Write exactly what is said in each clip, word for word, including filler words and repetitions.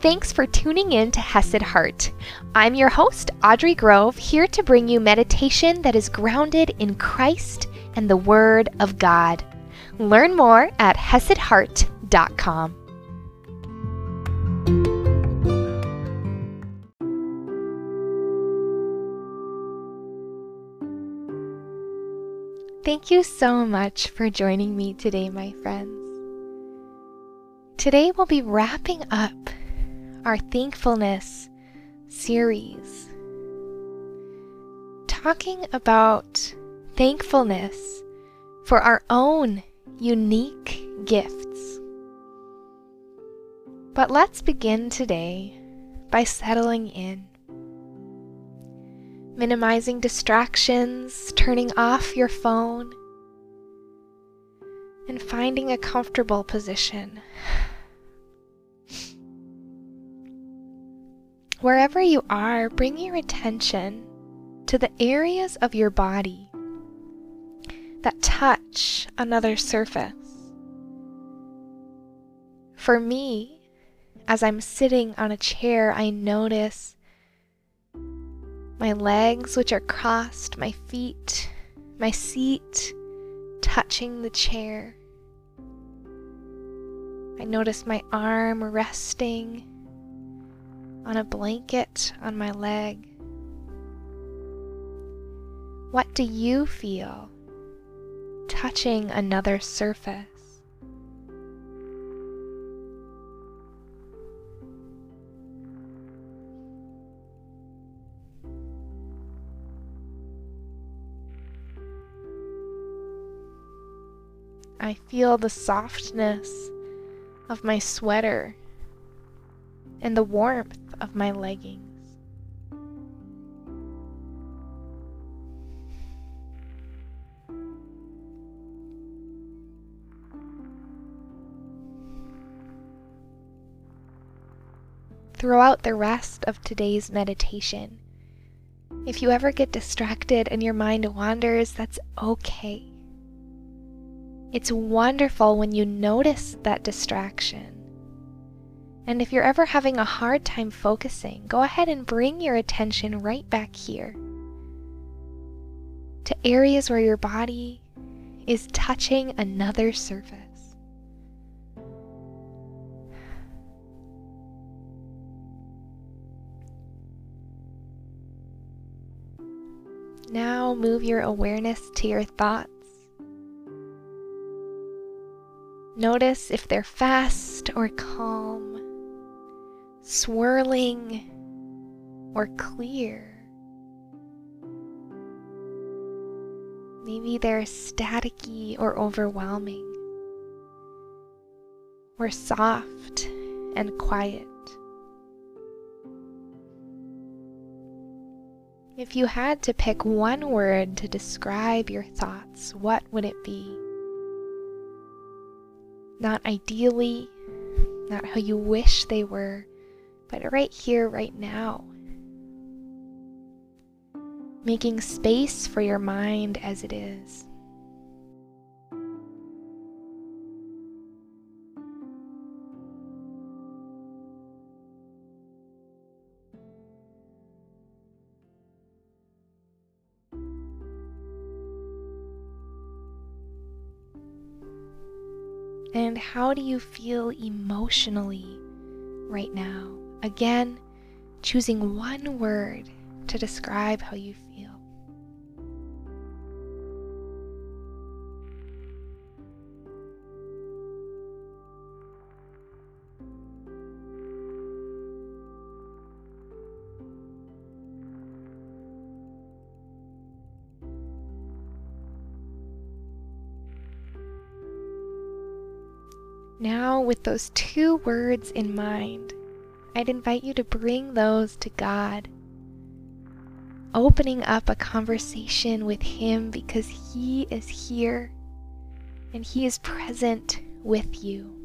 Thanks for tuning in to Hesed Heart. I'm your host, Audrey Grove, here to bring you meditation that is grounded in Christ and the Word of God. Learn more at hesed heart dot com. Thank you so much for joining me today, my friends. Today we'll be wrapping up our thankfulness series, talking about thankfulness for our own unique gifts. But let's begin today by settling in, minimizing distractions, turning off your phone, and finding a comfortable position. Wherever you are, bring your attention to the areas of your body that touch another surface. For me, as I'm sitting on a chair, I notice my legs, which are crossed, my feet, my seat touching the chair. I notice my arm resting on a blanket on my leg. What do you feel touching another surface? I feel the softness of my sweater and the warmth of my leggings. Throughout the rest of today's meditation, if you ever get distracted and your mind wanders, that's okay. It's wonderful when you notice that distraction. And if you're ever having a hard time focusing, go ahead and bring your attention right back here to areas where your body is touching another surface. Now move your awareness to your thoughts. Notice if they're fast or calm, swirling or clear. Maybe they're staticky or overwhelming, or soft and quiet. If you had to pick one word to describe your thoughts, what would it be? Not ideally, not how you wish they were, but right here, right now. Making space for your mind as it is. And how do you feel emotionally right now? Again, choosing one word to describe how you feel. Now, with those two words in mind, I'd invite you to bring those to God, opening up a conversation with Him because He is here and He is present with you.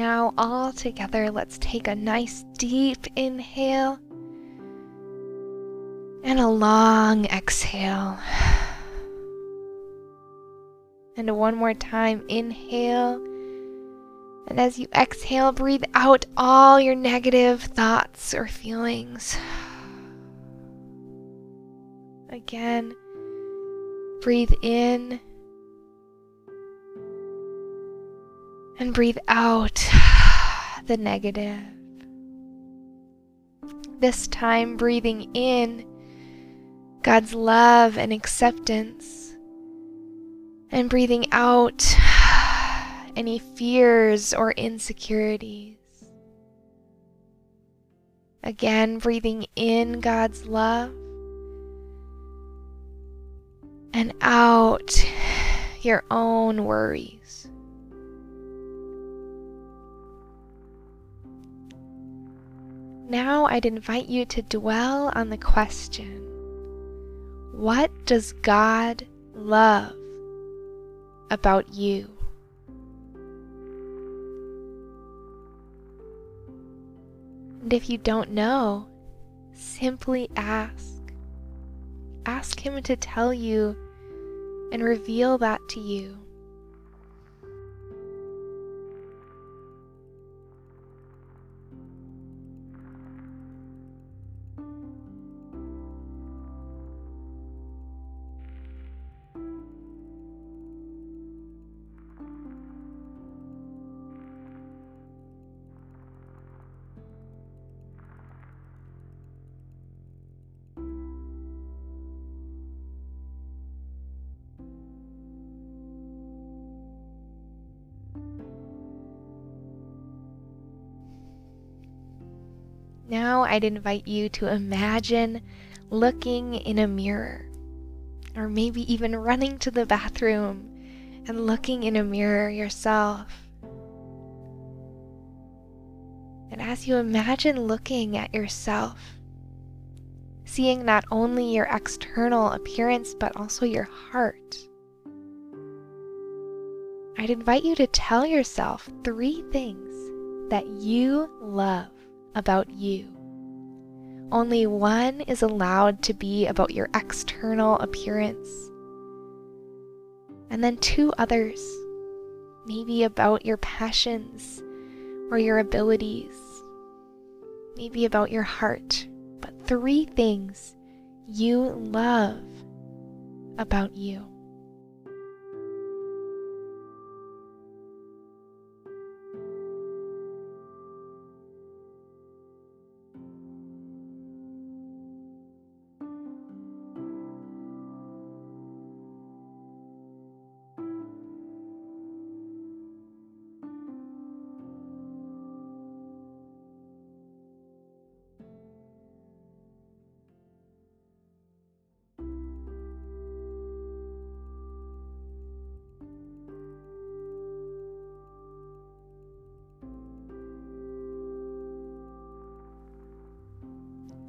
Now, all together, let's take a nice deep inhale and a long exhale. And one more time, inhale. And as you exhale, breathe out all your negative thoughts or feelings. Again, breathe in and breathe out the negative. This time, breathing in God's love and acceptance, and breathing out any fears or insecurities. Again, breathing in God's love and out your own worries. Now I'd invite you to dwell on the question, what does God love about you? And if you don't know, simply ask. Ask Him to tell you and reveal that to you. Now I'd invite you to imagine looking in a mirror, or maybe even running to the bathroom and looking in a mirror yourself. And as you imagine looking at yourself, seeing not only your external appearance, but also your heart, I'd invite you to tell yourself three things that you love about you. Only one is allowed to be about your external appearance, and then two others, maybe about your passions or your abilities, maybe about your heart, but three things you love about you.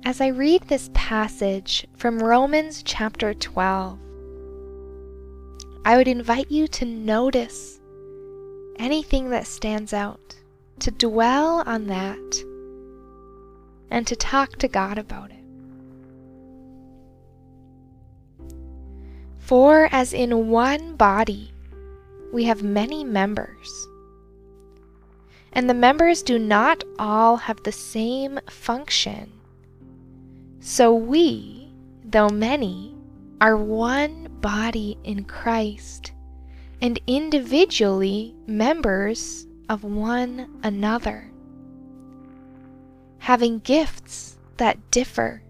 As I read this passage from Romans chapter twelve, I would invite you to notice anything that stands out, to dwell on that, and to talk to God about it. For as in one body we have many members, and the members do not all have the same function, so we, though many, are one body in Christ, and individually members of one another, having gifts that differ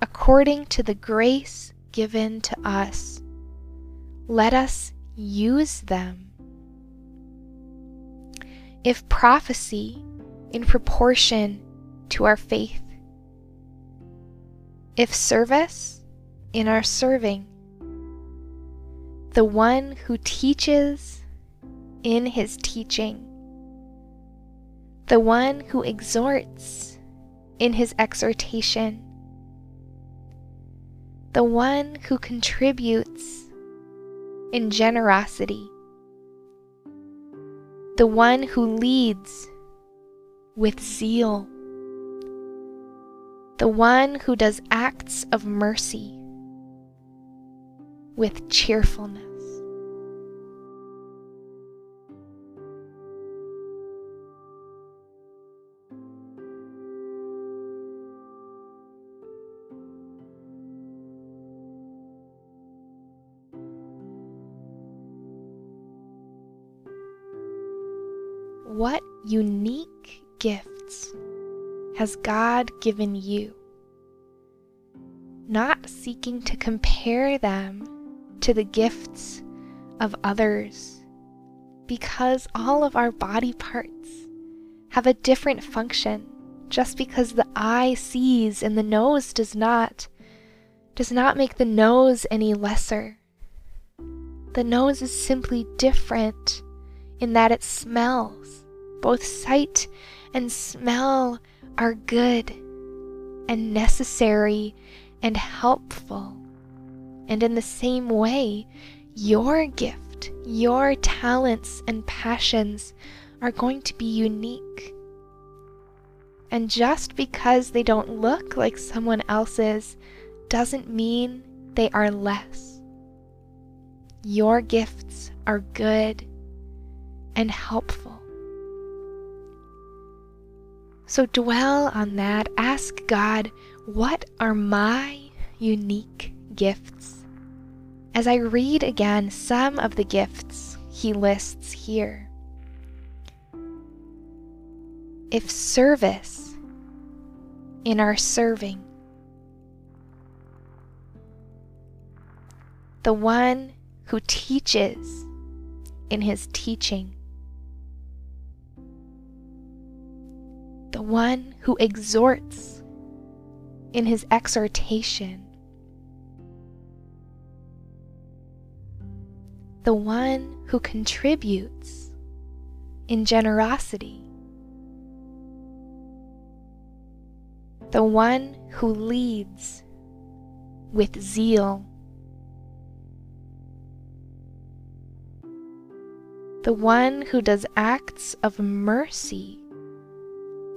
according to the grace given to us. Let us use them. If prophecy, in proportion to our faith. If service, in our serving. The one who teaches, in his teaching. The one who exhorts, in his exhortation. The one who contributes, in generosity. the one who leads with zeal, the one who does acts of mercy with cheerfulness. What unique gifts has God given you? Not seeking to compare them to the gifts of others, because all of our body parts have a different function. Just because the eye sees and the nose does not, does not make the nose any lesser. The nose is simply different in that it smells. Both sight and smell are good and necessary and helpful. And in the same way, your gift, your talents and passions are going to be unique. And just because they don't look like someone else's doesn't mean they are less. Your gifts are good and helpful. So dwell on that. Ask God, what are my unique gifts? As I read again some of the gifts he lists here. If service, in our serving. The one who teaches, in his teaching. The one who exhorts in his exhortation. The one who contributes in generosity. The one who leads with zeal. The one who does acts of mercy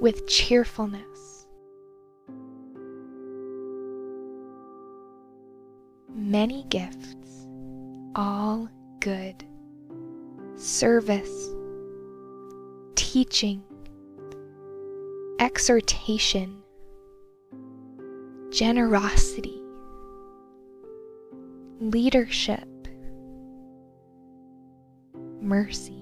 with cheerfulness. Many gifts, all good. Service, teaching, exhortation, generosity, leadership, mercy.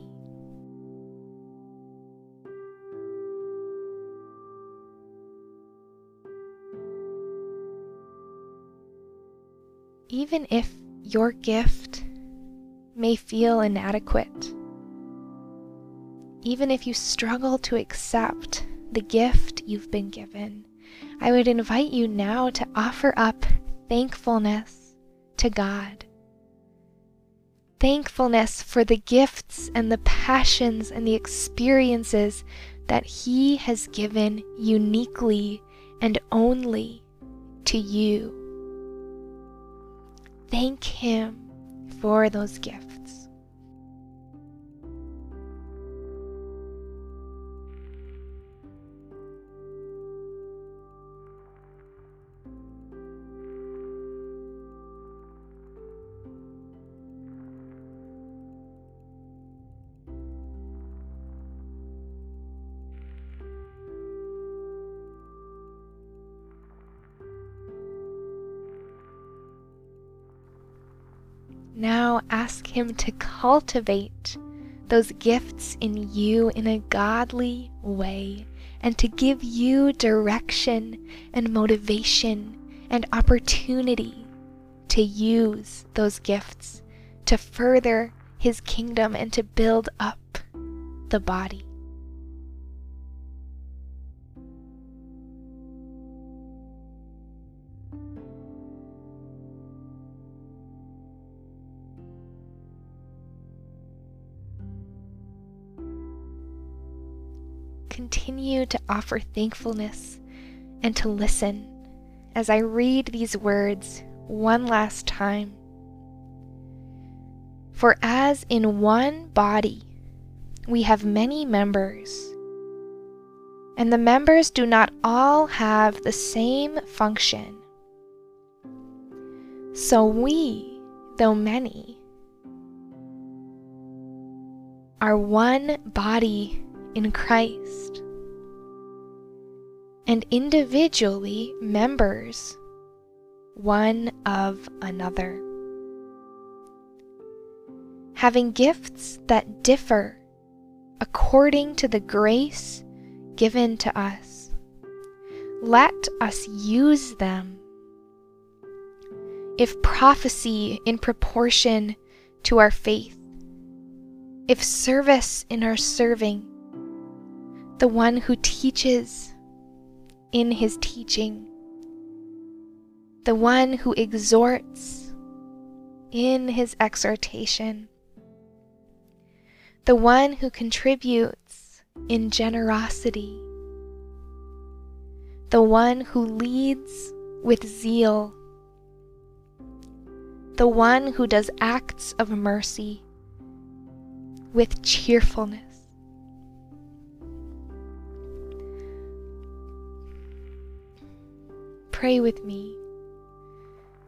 Even if your gift may feel inadequate, even if you struggle to accept the gift you've been given, I would invite you now to offer up thankfulness to God. Thankfulness for the gifts and the passions and the experiences that He has given uniquely and only to you. Thank Him for those gifts. Now ask Him to cultivate those gifts in you in a godly way and to give you direction and motivation and opportunity to use those gifts to further His kingdom and to build up the body. Continue to offer thankfulness and to listen as I read these words one last time. For as in one body we have many members, and the members do not all have the same function. So we, though many, are one body in Christ, and individually members one of another, having gifts that differ according to the grace given to us. Let us use them. If prophecy in proportion to our faith, if service in our serving, the one who teaches in his teaching, the one who exhorts in his exhortation, the one who contributes in generosity, the one who leads with zeal, the one who does acts of mercy with cheerfulness. Pray with me.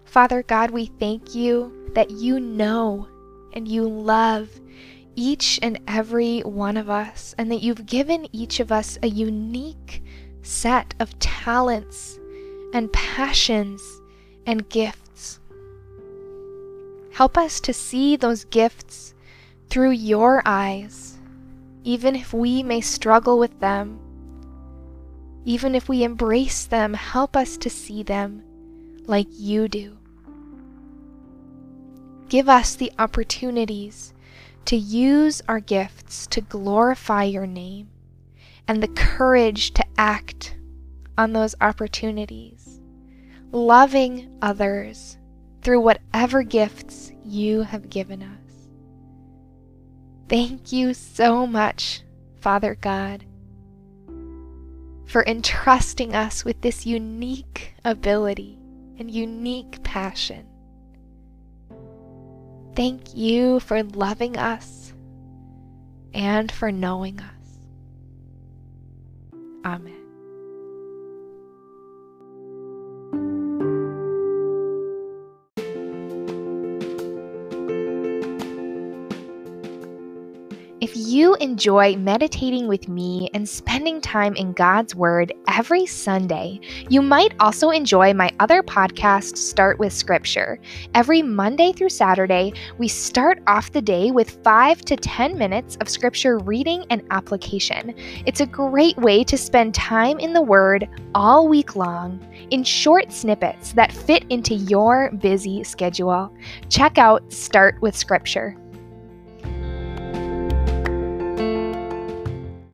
Father God, we thank you that you know and you love each and every one of us, and that you've given each of us a unique set of talents and passions and gifts. Help us to see those gifts through your eyes, even if we may struggle with them. Even if we embrace them, help us to see them like you do. Give us the opportunities to use our gifts to glorify your name, and the courage to act on those opportunities, loving others through whatever gifts you have given us. Thank you so much, Father God, for entrusting us with this unique ability and unique passion. Thank you for loving us and for knowing us. Amen. If you enjoy meditating with me and spending time in God's Word every Sunday, you might also enjoy my other podcast, Start with Scripture. Every Monday through Saturday, we start off the day with five to ten minutes of Scripture reading and application. It's a great way to spend time in the Word all week long in short snippets that fit into your busy schedule. Check out Start with Scripture.